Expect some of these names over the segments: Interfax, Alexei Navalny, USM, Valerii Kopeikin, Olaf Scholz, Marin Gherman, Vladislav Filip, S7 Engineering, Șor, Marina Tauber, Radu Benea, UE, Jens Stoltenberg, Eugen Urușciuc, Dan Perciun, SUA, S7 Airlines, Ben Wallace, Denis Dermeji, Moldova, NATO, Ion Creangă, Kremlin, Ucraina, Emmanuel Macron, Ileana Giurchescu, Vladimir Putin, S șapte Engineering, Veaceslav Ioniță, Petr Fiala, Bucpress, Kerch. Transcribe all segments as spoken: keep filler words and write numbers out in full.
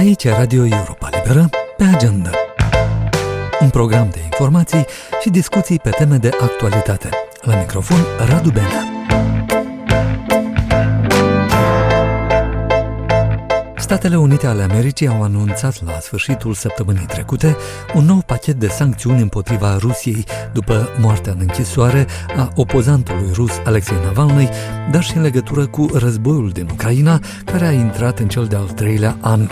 Aici Radio Europa Liberă, pe agenda. Un program de informații și discuții pe teme de actualitate. La microfon, Radu Benea. Statele Unite ale Americii au anunțat la sfârșitul săptămânii trecute un nou pachet de sancțiuni împotriva Rusiei după moartea în închisoare a opozantului rus Alexei Navalny, dar și în legătură cu războiul din Ucraina, care a intrat în cel de-al treilea an.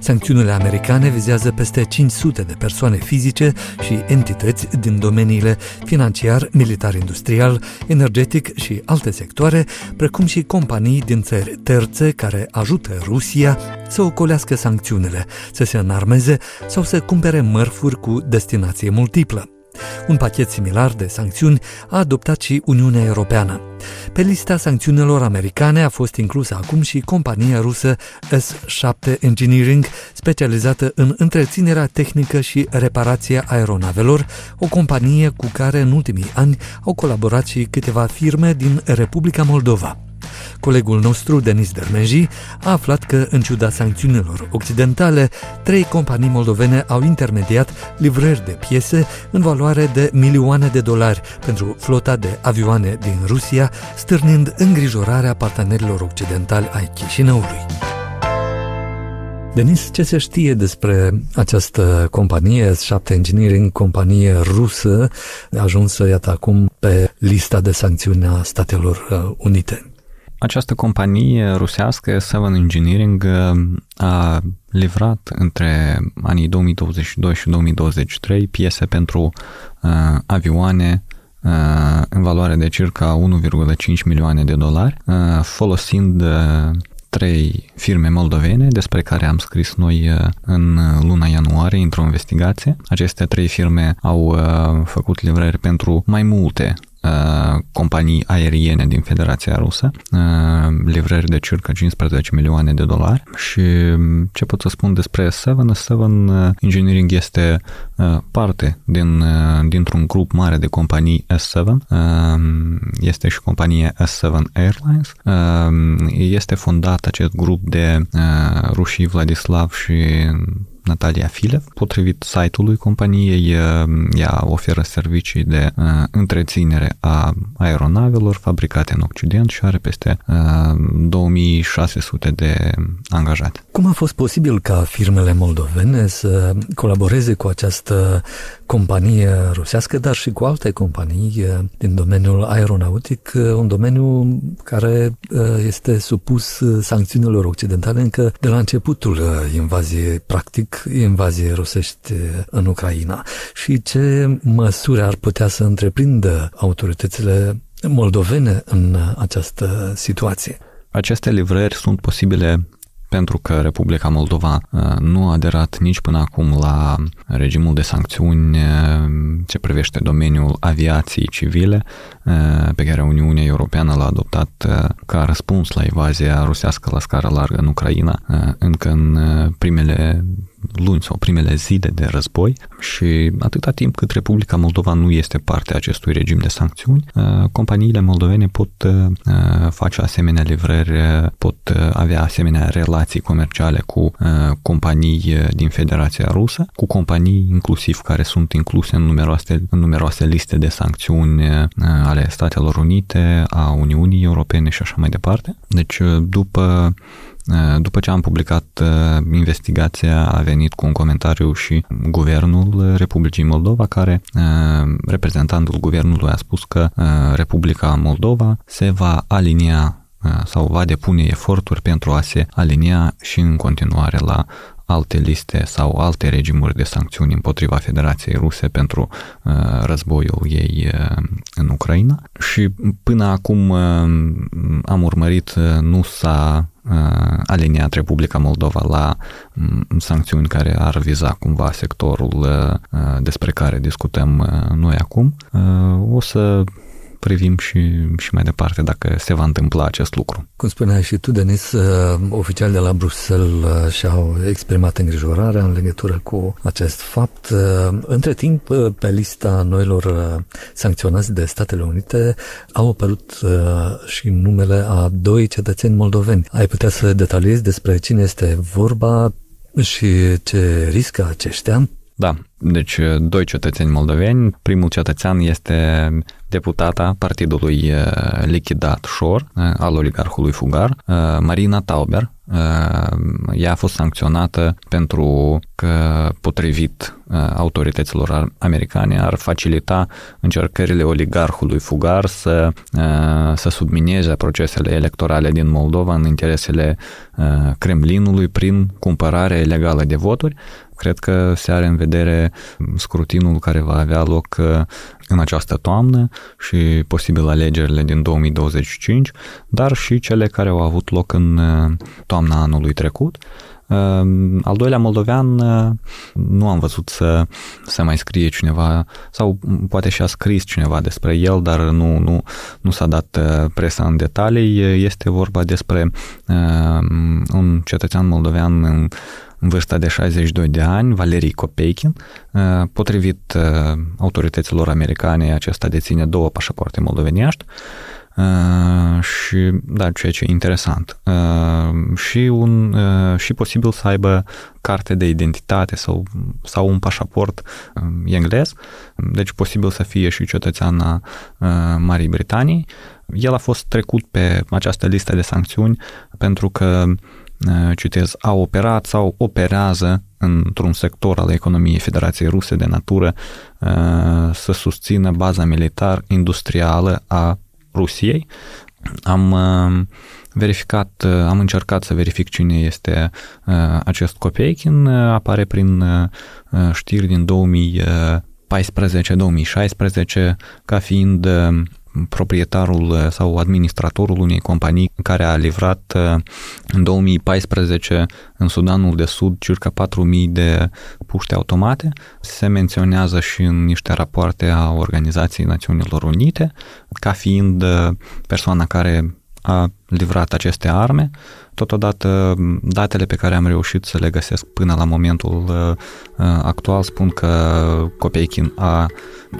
Sancțiunile americane vizează peste cinci sute de persoane fizice și entități din domeniile financiar, militar-industrial, energetic și alte sectoare, precum și companii din țări terțe care ajută Rusia să ocolească sancțiunile, să se înarmeze sau să cumpere mărfuri cu destinație multiplă. Un pachet similar de sancțiuni a adoptat și Uniunea Europeană. Pe lista sancțiunilor americane a fost inclusă acum și compania rusă S șapte Engineering, specializată în întreținerea tehnică și reparația aeronavelor, o companie cu care în ultimii ani au colaborat și câteva firme din Republica Moldova. Colegul nostru, Denis Dermeji, a aflat că, în ciuda sancțiunilor occidentale, trei companii moldovene au intermediat livrări de piese în valoare de milioane de dolari pentru flota de avioane din Rusia, stârnind îngrijorarea partenerilor occidentali ai Chișinăului. Denis, ce se știe despre această companie, S șapte Engineering, companie rusă, ajunsă, iată, acum pe lista de sancțiuni a Statelor Unite? Această companie rusească, S șapte Engineering, a livrat între anii două mii douăzeci și doi și două mii douăzeci și trei piese pentru uh, avioane uh, în valoare de circa unu virgulă cinci milioane de dolari, uh, folosind uh, trei firme moldovene, despre care am scris noi în luna ianuarie, într-o investigație. Aceste trei firme au uh, făcut livrări pentru mai multe companii aeriene din Federația Rusă, livrări de circa cincisprezece milioane de dolari, și ce pot să spun despre S șapte? S șapte Engineering este parte din, dintr-un grup mare de companii S șapte, este și compania S șapte Airlines. Este fondat acest grup de rușii Vladislav și Natalia Filip. Potrivit site-ului companiei, ea oferă servicii de uh, întreținere a aeronavelor fabricate în Occident și are peste uh, două mii șase sute de angajați. Cum a fost posibil ca firmele moldovene să colaboreze cu această companie rusească, dar și cu alte companii din domeniul aeronautic, un domeniu care este supus sancțiunilor occidentale încă de la începutul invaziei, practic, invazie rusești în Ucraina? Și ce măsuri ar putea să întreprindă autoritățile moldovene în această situație? Aceste livrări sunt posibile pentru că Republica Moldova nu a aderat nici până acum la regimul de sancțiuni ce privește domeniul aviației civile, pe care Uniunea Europeană l-a adoptat ca răspuns la invazia rusească la scară largă în Ucraina, încă în primele luni sau primele zile de război, și atâta timp cât Republica Moldova nu este parte a acestui regim de sancțiuni, companiile moldovene pot face asemenea livrări, pot avea asemenea relații comerciale cu companii din Federația Rusă, cu companii inclusiv care sunt incluse în numeroase, în numeroase liste de sancțiuni ale Statelor Unite, a Uniunii Europene și așa mai departe. Deci, după După ce am publicat investigația, a venit cu un comentariu și Guvernul Republicii Moldova, care, reprezentantul Guvernului a spus că Republica Moldova se va alinia sau va depune eforturi pentru a se alinia și în continuare la alte liste sau alte regimuri de sancțiuni împotriva Federației Ruse pentru uh, războiul ei uh, în Ucraina. Și până acum uh, am urmărit, uh, nu s-a uh, aliniat Republica Moldova la um, sancțiuni care ar viza cumva sectorul uh, despre care discutăm uh, noi acum. Uh, o să privim și, și mai departe dacă se va întâmpla acest lucru. Cum spuneai și tu, Denis, oficiali de la Bruxelles și-au exprimat îngrijorarea în legătură cu acest fapt. Între timp, pe lista noilor sancționați de Statele Unite au apărut și numele a doi cetățeni moldoveni. Ai putea să detaliezi despre cine este vorba, Și ce riscă aceștia? Da, deci doi cetățeni moldoveni. Primul cetățean este deputata partidului lichidat Șor, al oligarhului fugar, Marina Tauber. Ea a fost sancționată pentru că, potrivit autorităților americane, ar facilita încercările oligarhului fugar să, să submineze procesele electorale din Moldova în interesele Kremlinului prin cumpărare ilegală de voturi. Cred că se are în vedere scrutinul care va avea loc în această toamnă și posibil alegerile din două mii douăzeci și cinci, dar și cele care au avut loc în toamna anului trecut. Al doilea moldovean, nu am văzut să, să mai scrie cineva, sau poate și a scris cineva despre el, dar nu, nu, nu s-a dat presa în detalii. Este vorba despre un cetățean moldovean în în vârsta de șaizeci și doi de ani, Valerii Kopeikin. Potrivit autorităților americane, acesta deține două pașapoarte moldovenești. Și, da, ceea ce e interesant. Și, un, și posibil să aibă carte de identitate sau, sau un pașaport englez, deci posibil să fie și cetățeana Marii Britanii. El a fost trecut pe această listă de sancțiuni pentru că, citez, a operat sau operează într-un sector al economiei Federației Ruse de natură să susțină baza militar-industrială a Rusiei. Am verificat, am încercat să verific cine este acest Kopeikin. Apare prin știri din două mii paisprezece două mii șaisprezece ca fiind proprietarul sau administratorul unei companii care a livrat în două mii paisprezece în Sudanul de Sud circa patru mii de puște automate. Se menționează și în niște rapoarte a Organizației Națiunilor Unite ca fiind persoana care a livrat aceste arme. Totodată, datele pe care am reușit să le găsesc până la momentul actual spun că Kopeikin a,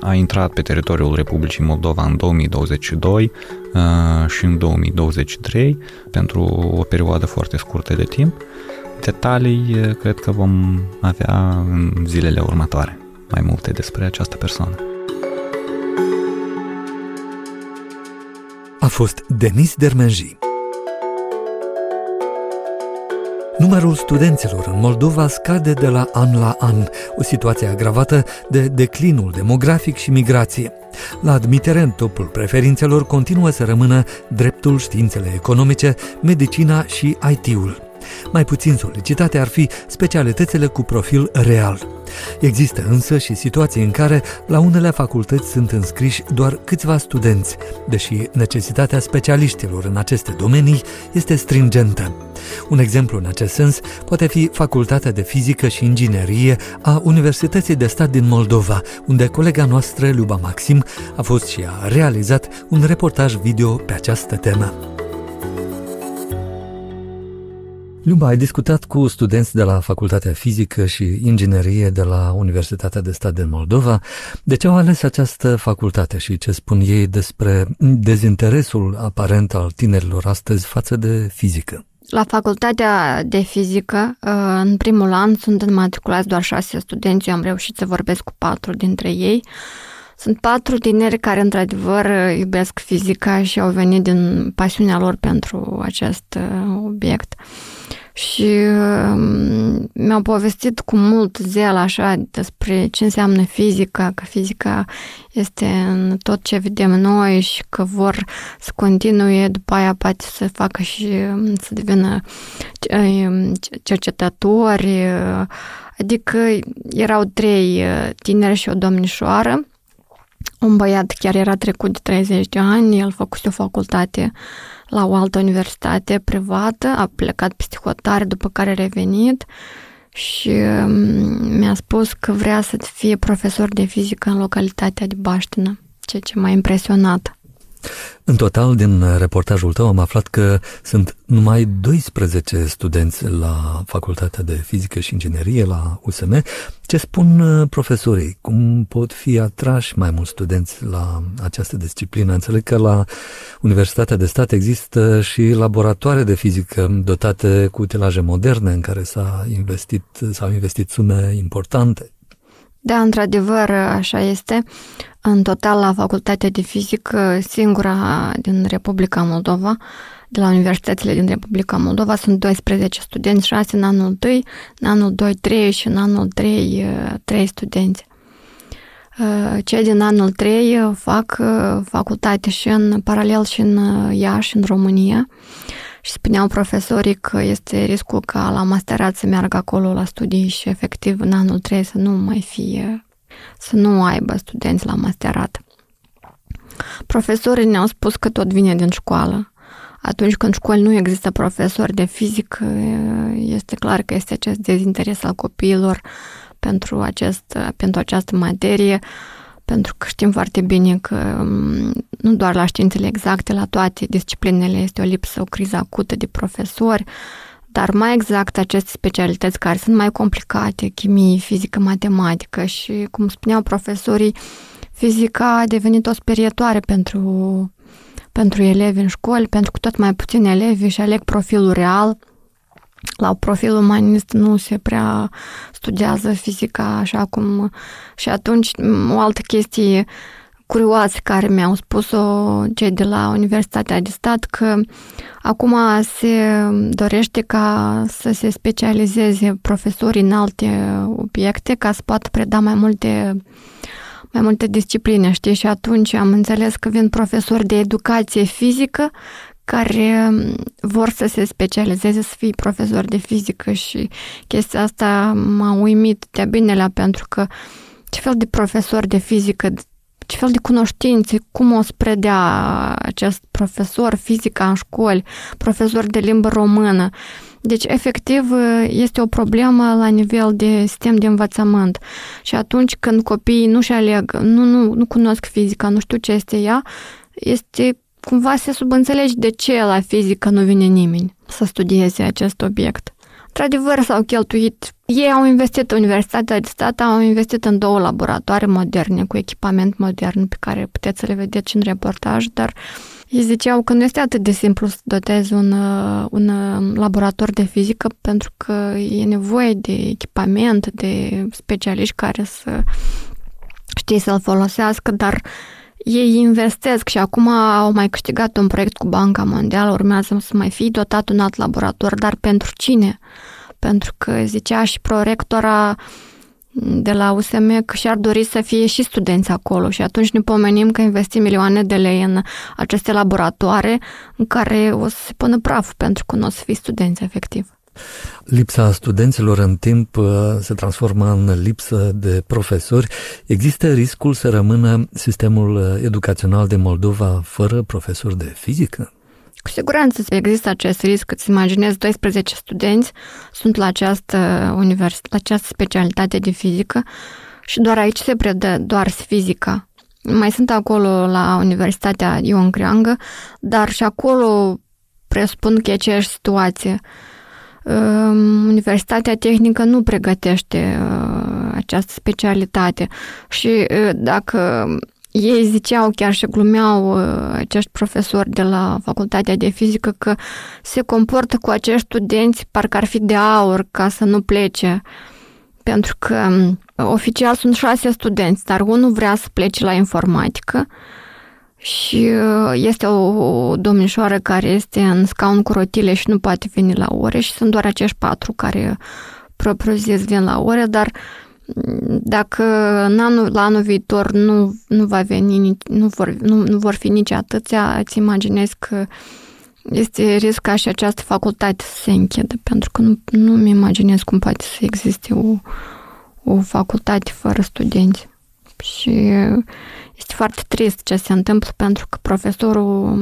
a intrat pe teritoriul Republicii Moldova în două mii douăzeci și doi și în două mii douăzeci și trei pentru o perioadă foarte scurtă de timp. Detalii cred că vom avea în zilele următoare mai multe despre această persoană. A fost Denis Dermeji. Numărul studenților în Moldova scade de la an la an, o situație agravată de declinul demografic și migrație. La admitere, în topul preferințelor continuă să rămână dreptul, științele economice, medicina și I T-ul. Mai puțin solicitate ar fi specialitățile cu profil real. Există însă și situații în care la unele facultăți sunt înscriși doar câțiva studenți, deși necesitatea specialiștilor în aceste domenii este stringentă. Un exemplu în acest sens poate fi Facultatea de Fizică și Inginerie a Universității de Stat din Moldova, unde colega noastră, Luba Maxim, a fost și a realizat un reportaj video pe această temă. Luba, ai discutat cu studenți de la Facultatea Fizică și Inginerie de la Universitatea de Stat din Moldova. De ce au ales această facultate și ce spun ei despre dezinteresul aparent al tinerilor astăzi față de fizică? La Facultatea de Fizică, în primul an, sunt înmatriculați doar șase studenți. Eu am reușit să vorbesc cu patru dintre ei. Sunt patru tineri care, într-adevăr, iubesc fizica și au venit din pasiunea lor pentru acest obiect. Și mi-au povestit cu mult zel așa despre ce înseamnă fizica, că fizica este în tot ce vedem noi și că vor să continue după aia poate să facă și să devină cercetători. Adică erau trei tineri și o domnișoară. Un băiat chiar era trecut de treizeci de ani, el făcuse o facultate la o altă universitate privată, a plecat peste hotare, după care a revenit și mi-a spus că vrea să fie profesor de fizică în localitatea de Baștină, ceea ce m-a impresionat. În total, din reportajul tău am aflat că sunt numai doisprezece studenți la Facultatea de Fizică și Inginerie, la U S M. Ce spun profesorii? Cum pot fi atrași mai mulți studenți la această disciplină? Înțeleg că la Universitatea de Stat există și laboratoare de fizică dotate cu utilaje moderne în care s-a investit, s-au investit sume importante. Da, într-adevăr, așa este. În total, la Facultatea de Fizică, singura din Republica Moldova, de la universitățile din Republica Moldova, sunt doisprezece studenți, șase în anul doi, în anul doi, trei și în anul trei, trei studenți. Cei din anul trei fac facultate și în paralel și în Iași, în România. Și spuneau profesorii că este riscul ca la masterat să meargă acolo la studii și efectiv în anul trei să nu mai fie, să nu aibă studenți la masterat. Profesorii ne-au spus că tot vine din școală. Atunci când în școli nu există profesori de fizică, este clar că este acest dezinteres al copiilor pentru, acest, pentru această materie, pentru că știm foarte bine că nu doar la științele exacte, la toate disciplinele este o lipsă, o criză acută de profesori, dar mai exact aceste specialități care sunt mai complicate, chimie, fizică, matematică și, cum spuneau profesorii, fizica a devenit o sperietoare pentru, pentru elevi în școli, pentru că tot mai puțini elevi își aleg profilul real. La profil umanist nu se prea studiază fizica așa cum... Și atunci o altă chestie curioasă care mi-au spus-o cei de la Universitatea de Stat, că acum se dorește ca să se specializeze profesorii în alte obiecte ca să poată preda mai multe, mai multe discipline, știi? Și atunci am înțeles că vin profesori de educație fizică care vor să se specializeze, să fie profesori de fizică și chestia asta m-a uimit de-a binelea, pentru că ce fel de profesori de fizică, ce fel de cunoștințe, cum o să predea acest profesor fizica în școli, profesor de limbă română. Deci, efectiv, este o problemă la nivel de sistem de învățământ. Și atunci când copiii nu-și aleg, nu, nu, nu cunosc fizica, nu știu ce este ea, este cumva se subînțelege de ce la fizică nu vine nimeni să studieze acest obiect. Într-adevăr s-au cheltuit, ei au investit, Universitatea de Stat au investit în două laboratoare moderne, cu echipament modern pe care puteți să le vedeți și în reportaj, dar ei ziceau că nu este atât de simplu să dotezi un, un laborator de fizică pentru că e nevoie de echipament, de specialiști care să știe să-l folosească, dar ei investesc și acum au mai câștigat un proiect cu Banca Mondială, urmează să mai fie dotat un alt laborator, dar pentru cine? Pentru că zicea și prorectora de la U S M că și-ar dori să fie și studenți acolo și atunci ne pomenim că investim milioane de lei în aceste laboratoare în care o să se pună praf pentru că nu o să fie studenți efectiv. Lipsa studenților în timp se transformă în lipsă de profesori. Există riscul să rămână sistemul educațional din Moldova fără profesori de fizică? Cu siguranță există acest risc. Îți imaginezi, doisprezece studenți sunt la această, univers- la această specialitate de fizică și doar aici se predă doar fizica. Mai sunt acolo la Universitatea Ion Creangă, dar și acolo presupun că e aceeași situație. Universitatea tehnică nu pregătește această specialitate și dacă ei ziceau, chiar și glumeau acești profesori de la Facultatea de Fizică că se comportă cu acești studenți parcă ar fi de aur ca să nu plece, pentru că oficial sunt șase studenți, dar unul vrea să plece la informatică și este o domnișoară care este în scaun cu rotile și nu poate veni la ore și sunt doar acești patru care propriu-zis vin la ore, dar dacă în anul, la anul viitor nu, nu va veni, nu vor, nu, nu vor fi nici atâția, îți imaginezi că este risc ca și această facultate să se închidă, pentru că nu, nu-mi imaginez cum poate să existe o, o facultate fără studenți. Și este foarte trist ce se întâmplă pentru că profesorul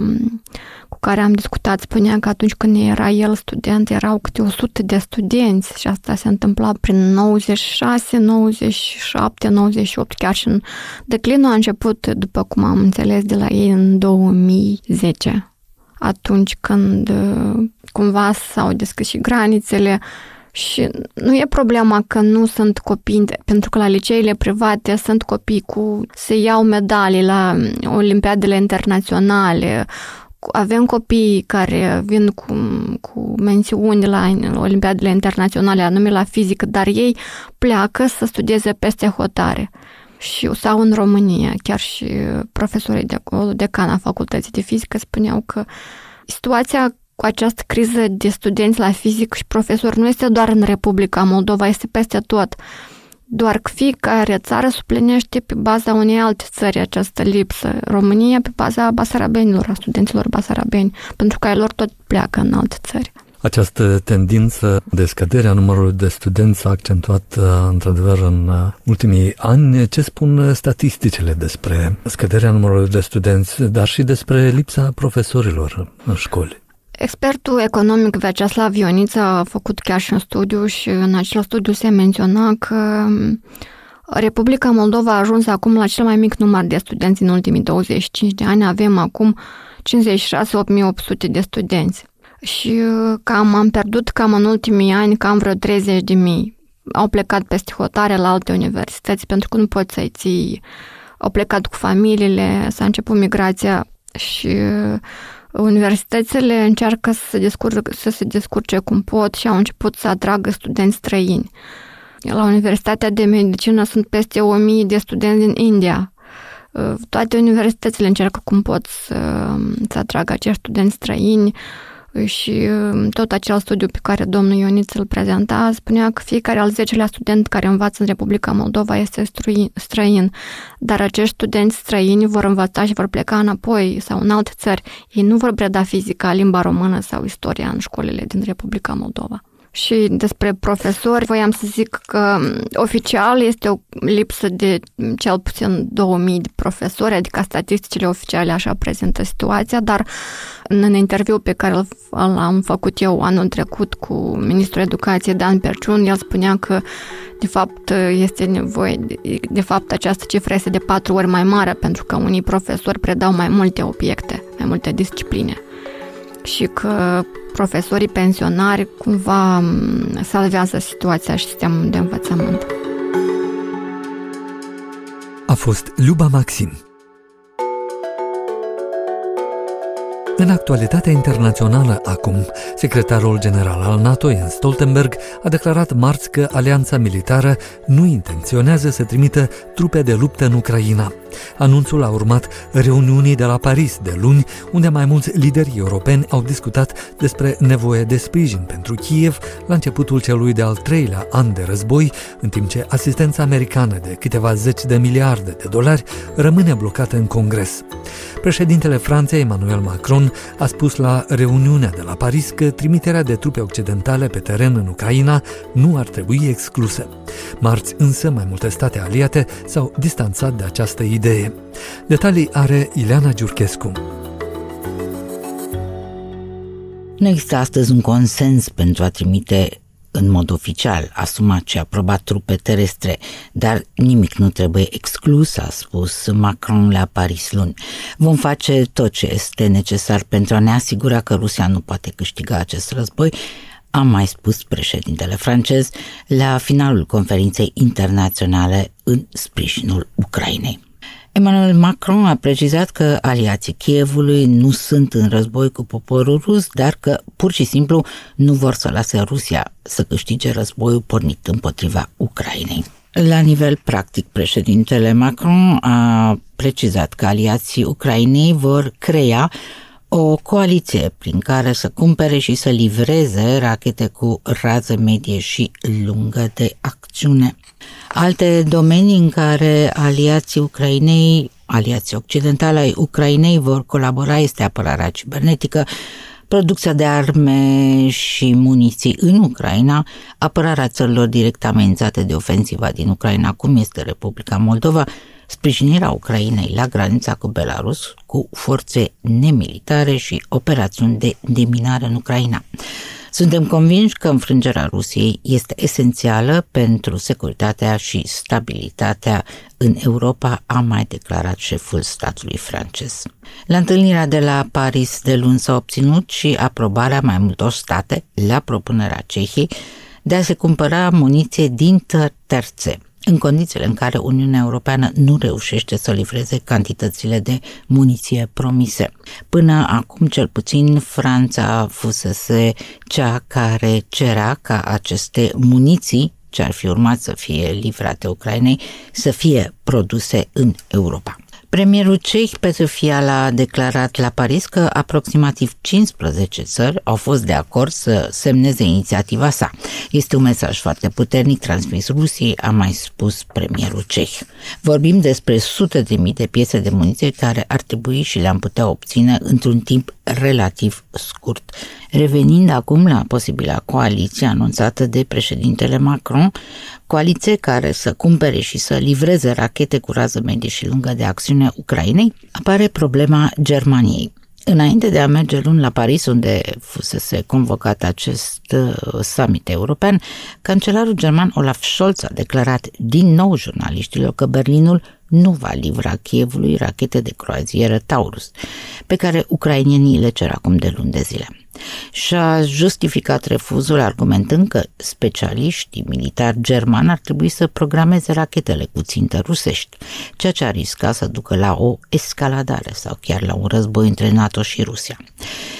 cu care am discutat spunea că atunci când era el student, erau câte o sută de studenți și asta se întâmpla prin nouăzeci și șase, nouăzeci și șapte, nouăzeci și opt, chiar și în declinul a început, după cum am înțeles de la ei, în două mii zece, atunci când cumva s-au deschis și granițele. Și nu e problema că nu sunt copii, pentru că la liceile private sunt copii cu, se iau medalii la olimpiadele internaționale, avem copii care vin cu, cu mențiuni la olimpiadele internaționale, anume la fizică, dar ei pleacă să studieze peste hotare. Și, sau în România, chiar și profesorii de acolo, decana facultății de fizică, spuneau că situația cu această criză de studenți la fizică și profesori nu este doar în Republica Moldova, este peste tot. Doar că fiecare țară suplinește pe baza unei alte țări această lipsă. România pe baza basarabenilor, a studenților basarabeni, pentru că ai lor tot pleacă în alte țări. Această tendință de scădere a numărului de studenți s-a accentuat într-adevăr în ultimii ani. Ce spun statisticile despre scăderea numărului de studenți, dar și despre lipsa profesorilor în școli? Expertul economic Veaceslav Ioniță a făcut chiar și un studiu și în acel studiu se menționa că Republica Moldova a ajuns acum la cel mai mic număr de studenți în ultimii douăzeci și cinci de ani. Avem acum cincizeci și șase mii opt sute de studenți și cam am pierdut cam în ultimii ani cam vreo treizeci de mii. Au plecat peste hotare la alte universități pentru că nu poți să-i ții. Au plecat cu familiile, s-a început migrația și universitățile încearcă să se, descurc, să se descurce cum pot și au început să atragă studenți străini. La Universitatea de Medicină sunt peste o mie de studenți din India. Toate universitățile încearcă cum pot să, să atragă acești studenți străini și tot acel studiu pe care domnul Ioniță îl prezenta spunea că fiecare al zecelea student care învață în Republica Moldova este străin, dar acești studenți străini vor învăța și vor pleca înapoi sau în alte țări. Ei nu vor preda fizica, limba română sau istoria în școlile din Republica Moldova. Și despre profesori, voiam să zic că oficial este o lipsă de cel puțin două mii de profesori, adică statisticile oficiale așa prezintă situația, dar în interviu pe care l-am făcut eu anul trecut cu ministrul educației Dan Perciun, el spunea că de fapt este nevoie, de fapt această cifră este de patru ori mai mare pentru că unii profesori predau mai multe obiecte, mai multe discipline. Și că profesorii pensionari cumva salvează situația și sistemul de învățământ. A fost Luba Maxim. În actualitatea internațională acum, secretarul general al NATO, Jens Stoltenberg, a declarat marți că alianța militară nu intenționează să trimită trupe de luptă în Ucraina. Anunțul a urmat reuniunii de la Paris de luni, unde mai mulți lideri europeni au discutat despre nevoie de sprijin pentru Kiev la începutul celui de-al treilea an de război, în timp ce asistența americană de câteva zeci de miliarde de dolari rămâne blocată în Congres. Președintele Franței, Emmanuel Macron, a spus la reuniunea de la Paris că trimiterea de trupe occidentale pe teren în Ucraina nu ar trebui exclusă. Marți însă, mai multe state aliate s-au distanțat de această idee. Idee. Detalii are Ileana Giurchescu. Nu există astăzi un consens pentru a trimite în mod oficial asumat și aprobat trupe terestre, dar nimic nu trebuie exclus, a spus Macron la Paris luni. Vom face tot ce este necesar pentru a ne asigura că Rusia nu poate câștiga acest război, a mai spus președintele francez la finalul conferinței internaționale în sprijinul Ucrainei. Emmanuel Macron a precizat că aliații Kievului nu sunt în război cu poporul rus, dar că pur și simplu nu vor să lase Rusia să câștige războiul pornit împotriva Ucrainei. La nivel practic, președintele Macron a precizat că aliații Ucrainei vor crea o coaliție prin care să cumpere și să livreze rachete cu rază medie și lungă de acțiune. Alte domenii în care aliații Ucrainei, aliații occidentali ai Ucrainei vor colabora este apărarea cibernetică, producția de arme și muniții în Ucraina, apărarea țărilor direct amenințate de ofensiva din Ucraina, cum este Republica Moldova, sprijinirea Ucrainei la granița cu Belarus cu forțe nemilitare și operațiuni de deminare în Ucraina. Suntem convinși că înfrângerea Rusiei este esențială pentru securitatea și stabilitatea în Europa, a mai declarat șeful statului francez. La întâlnirea de la Paris de luni s-a obținut și aprobarea mai multor state, la propunerea Cehiei, de a se cumpăra muniție din terțe, în condițiile în care Uniunea Europeană nu reușește să livreze cantitățile de muniție promise. Până acum, cel puțin, Franța fusese cea care cerea ca aceste muniții, ce ar fi urmat să fie livrate Ucrainei, să fie produse în Europa. Premierul ceh Petr Fiala a declarat la Paris că aproximativ cincisprezece țări au fost de acord să semneze inițiativa sa. Este un mesaj foarte puternic transmis Rusiei, a mai spus premierul ceh. Vorbim despre sute de mii de piese de muniție care ar trebui și le-am putea obține într-un timp relativ scurt. Revenind acum la posibila coaliție anunțată de președintele Macron, coaliție care să cumpere și să livreze rachete cu rază medie și lungă de acțiune Ucrainei, apare problema Germaniei. Înainte de a merge luni la Paris, unde fusese convocat acest summit european, cancelarul german Olaf Scholz a declarat din nou jurnaliștilor că Berlinul nu va livra Kievului rachete de croazieră Taurus, pe care ucrainenii le cer acum de luni de zile. Și-a justificat refuzul argumentând că specialiștii militari germani ar trebui să programeze rachetele cu țintă rusești, ceea ce ar risca să ducă la o escaladare sau chiar la un război între NATO și Rusia.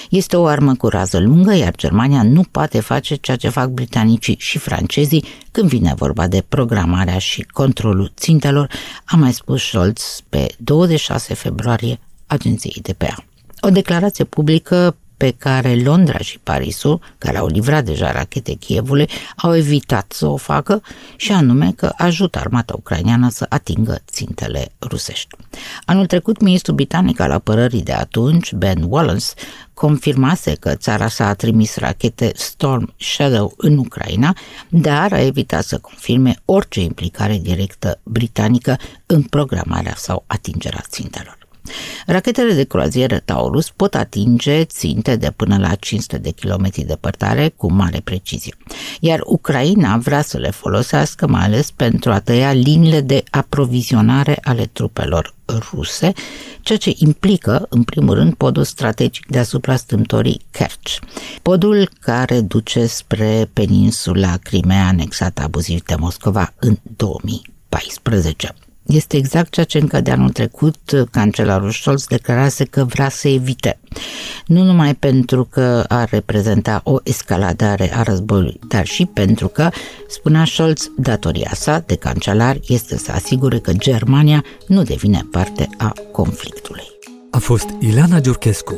Este o armă cu rază lungă, iar Germania nu poate face ceea ce fac britanicii și francezii când vine vorba de programarea și controlul țintelor, a mai spus Scholz pe douăzeci și șase februarie agenției de P A. O declarație publică pe care Londra și Parisul, care au livrat deja rachete Kievului, au evitat să o facă, și anume că ajută armata ucraineană să atingă țintele rusești. Anul trecut, ministrul britanic al apărării de atunci, Ben Wallace, confirmase că țara sa a trimis rachete Storm Shadow în Ucraina, dar a evitat să confirme orice implicare directă britanică în programarea sau atingerea țintelor. Rachetele de croazieră Taurus pot atinge ținte de până la cinci sute de kilometri departare cu mare precizie, iar Ucraina vrea să le folosească mai ales pentru a tăia liniile de aprovizionare ale trupelor ruse, ceea ce implică, în primul rând, podul strategic deasupra strâmtorii Kerch, podul care duce spre peninsula Crimea anexată abuziv de Moscova în două mii paisprezece. Este exact ceea ce încă de anul trecut cancelarul Scholz declarase că vrea să evite. Nu numai pentru că ar reprezenta o escaladare a războiului, dar și pentru că, spunea Scholz, datoria sa de cancelar este să asigure că Germania nu devine parte a conflictului. A fost Ileana Giurchescu.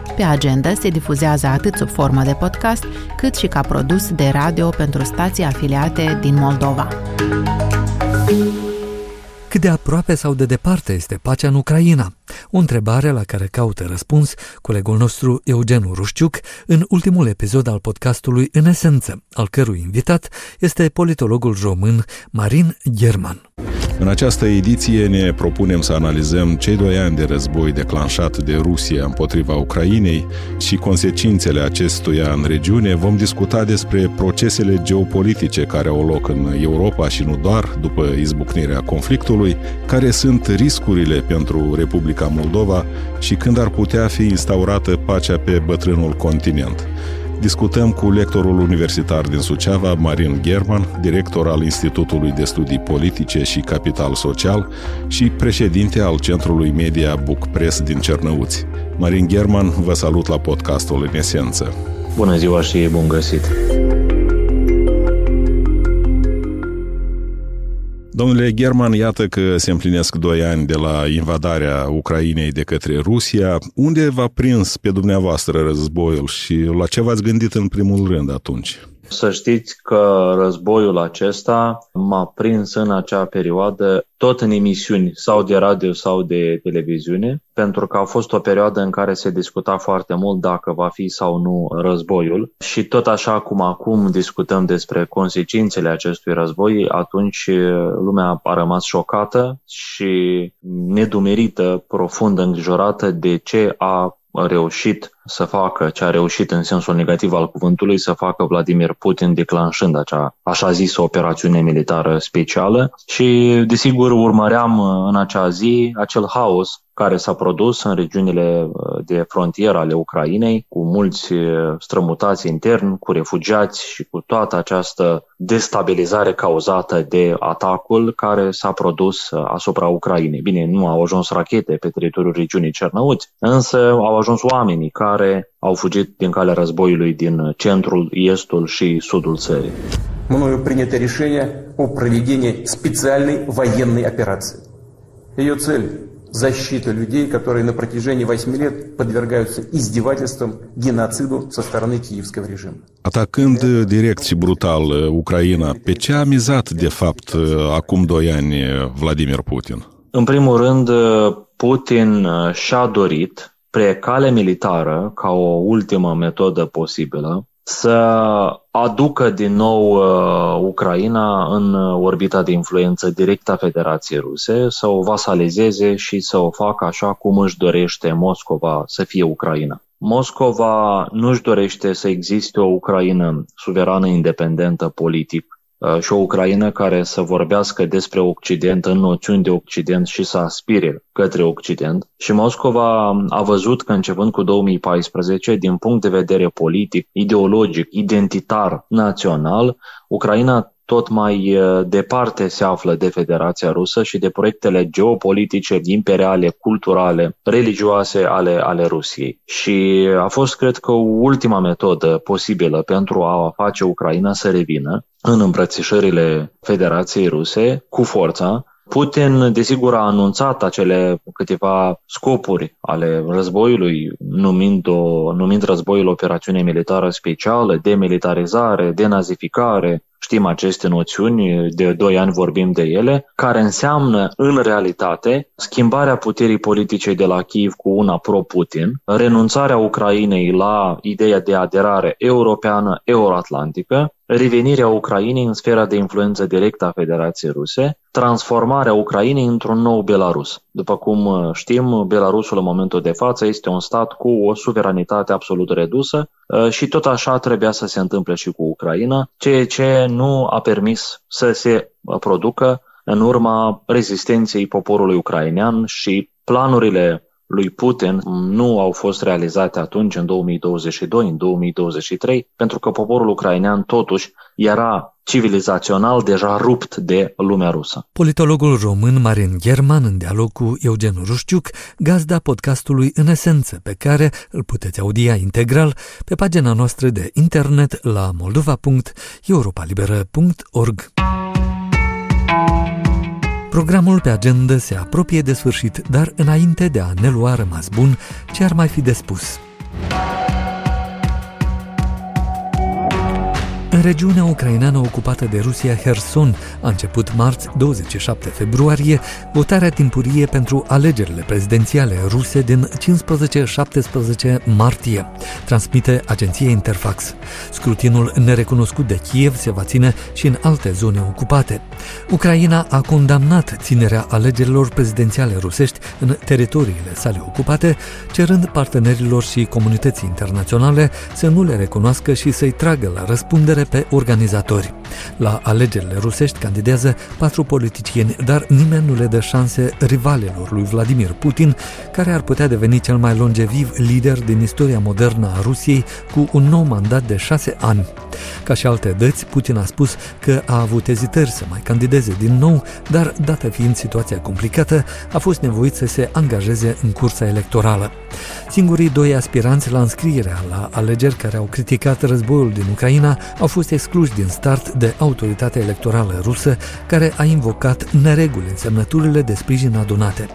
Pe agenda se difuzează atât sub formă de podcast, cât și ca produs de radio pentru stații afiliate din Moldova. Cât de aproape sau de departe este pacea în Ucraina? O întrebare la care caută răspuns colegul nostru Eugen Urușciuc în ultimul episod al podcastului În Esență, al cărui invitat este politologul român Marin Gherman. În această ediție ne propunem să analizăm cei doi ani de război declanșat de Rusia împotriva Ucrainei și consecințele acestuia în regiune. Vom discuta despre procesele geopolitice care au loc în Europa și nu doar după izbucnirea conflictului, care sunt riscurile pentru Republica Moldova și când ar putea fi instaurată pacea pe bătrânul continent. Discutăm cu lectorul universitar din Suceava, Marin Gherman, director al Institutului de Studii Politice și Capital Social și președinte al Centrului Media Bucpress din Cernăuți. Marin Gherman, vă salut la podcastul În Esență. Bună ziua și bun găsit! Domnule Gherman, iată că se împlinesc doi ani de la invadarea Ucrainei de către Rusia. Unde v-a prins pe dumneavoastră războiul și la ce v-ați gândit în primul rând atunci? Să știți că războiul acesta m-a prins în acea perioadă tot în emisiuni sau de radio sau de televiziune, pentru că a fost o perioadă în care se discuta foarte mult dacă va fi sau nu războiul și tot așa cum acum discutăm despre consecințele acestui război, atunci lumea a rămas șocată și nedumerită, profund îngrijorată de ce a reușit să facă, ce a reușit în sensul negativ al cuvântului, să facă Vladimir Putin declanșând acea așa zisă operațiune militară specială și desigur urmăream în acea zi acel haos care s-a produs în regiunile de frontieră ale Ucrainei, cu mulți strămutați intern, cu refugiați și cu toată această destabilizare cauzată de atacul care s-a produs asupra Ucrainei. Bine, nu au ajuns rachete pe teritoriul regiunii Cernăuți, însă au ajuns oamenii care au fugit din calea războiului din centrul, estul și sudul țării. Мною принято решение о проведении специальной военной операции. Ее цель защита людей, которые на протяжении восьми лет подвергаются издевательствам, геноциду со стороны киевского режима. Atacând direct și brutal Ucraina, pe ce a mizat de fapt acum doi ani Vladimir Putin? În primul rând, Putin și-a dorit precale militară, ca o ultimă metodă posibilă, să aducă din nou uh, Ucraina în orbita de influență directă a Federației Ruse, să o vasalizeze și să o facă așa cum își dorește Moscova să fie Ucraina. Moscova nu își dorește să existe o Ucraina suverană, independentă politic, și o Ucraina care să vorbească despre Occident în noțiuni de Occident și să aspire către Occident. Și Moscova a văzut că începând cu două mii paisprezece, din punct de vedere politic, ideologic, identitar, național, Ucraina tot mai departe se află de Federația Rusă și de proiectele geopolitice, imperiale, culturale, religioase ale, ale Rusiei. Și a fost, cred că, ultima metodă posibilă pentru a face Ucraina să revină în îmbrățișările Federației Ruse cu forța. Putin, desigur, a anunțat acele câteva scopuri ale războiului, numind, o, numind războiul operațiune militară specială, demilitarizare, denazificare. Știm aceste noțiuni, de doi ani vorbim de ele, care înseamnă, în realitate, schimbarea puterii politice de la Kiev cu una pro-Putin, renunțarea Ucrainei la ideea de aderare europeană, euroatlantică, revenirea Ucrainei în sfera de influență directă a Federației Ruse, transformarea Ucrainei într-un nou Belarus. După cum știm, Belarusul în momentul de față este un stat cu o suveranitate absolut redusă și tot așa trebuia să se întâmple și cu Ucraina, ceea ce nu a permis să se producă în urma rezistenței poporului ucrainean și planurile lui Putin nu au fost realizate atunci, în două mii douăzeci și doi, în două mii douăzeci și trei, pentru că poporul ucrainean totuși era civilizațional deja rupt de lumea rusă. Politologul român Marin Gherman, în dialog cu Eugen Urușciuc, gazda podcastului În Esență, pe care îl puteți audia integral pe pagina noastră de internet la moldova punct europa liberă punct org. Programul pe agenda se apropie de sfârșit, dar înainte de a ne lua rămas bun, ce ar mai fi de spus? În regiunea ucraineană ocupată de Rusia, Herson, a început marți, douăzeci și șapte februarie, votarea timpurie pentru alegerile prezidențiale ruse din cincisprezece șaptesprezece martie, transmite agenția Interfax. Scrutinul nerecunoscut de Kiev se va ține și în alte zone ocupate. Ucraina a condamnat ținerea alegerilor prezidențiale rusești în teritoriile sale ocupate, cerând partenerilor și comunității internaționale să nu le recunoască și să-i tragă la răspundere pe organizatori. La alegerile rusești candidează patru politicieni, dar nimeni nu le dă șanse rivalelor lui Vladimir Putin, care ar putea deveni cel mai longeviv lider din istoria modernă a Rusiei cu un nou mandat de șase ani. Ca și alte dăți, Putin a spus că a avut ezitări să mai candideze din nou, dar, dată fiind situația complicată, a fost nevoit să se angajeze în cursa electorală. Singurii doi aspiranți la înscrierea la alegeri care au criticat războiul din Ucraina au fost excluși din start de autoritatea electorală rusă, care a invocat nereguli în semnăturile de sprijin adunate.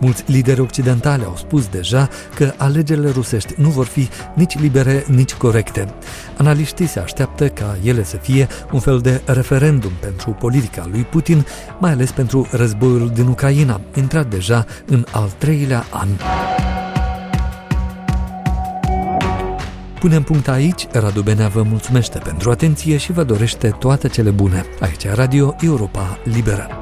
Mulți lideri occidentali au spus deja că alegerile rusești nu vor fi nici libere, nici corecte. Analiștii se așteaptă ca ele să fie un fel de referendum pentru politica lui Putin, mai ales pentru războiul din Ucraina, intrat deja în al treilea an. Punem punct aici, Radu Benea vă mulțumește pentru atenție și vă dorește toate cele bune. Aici, Radio Europa Liberă.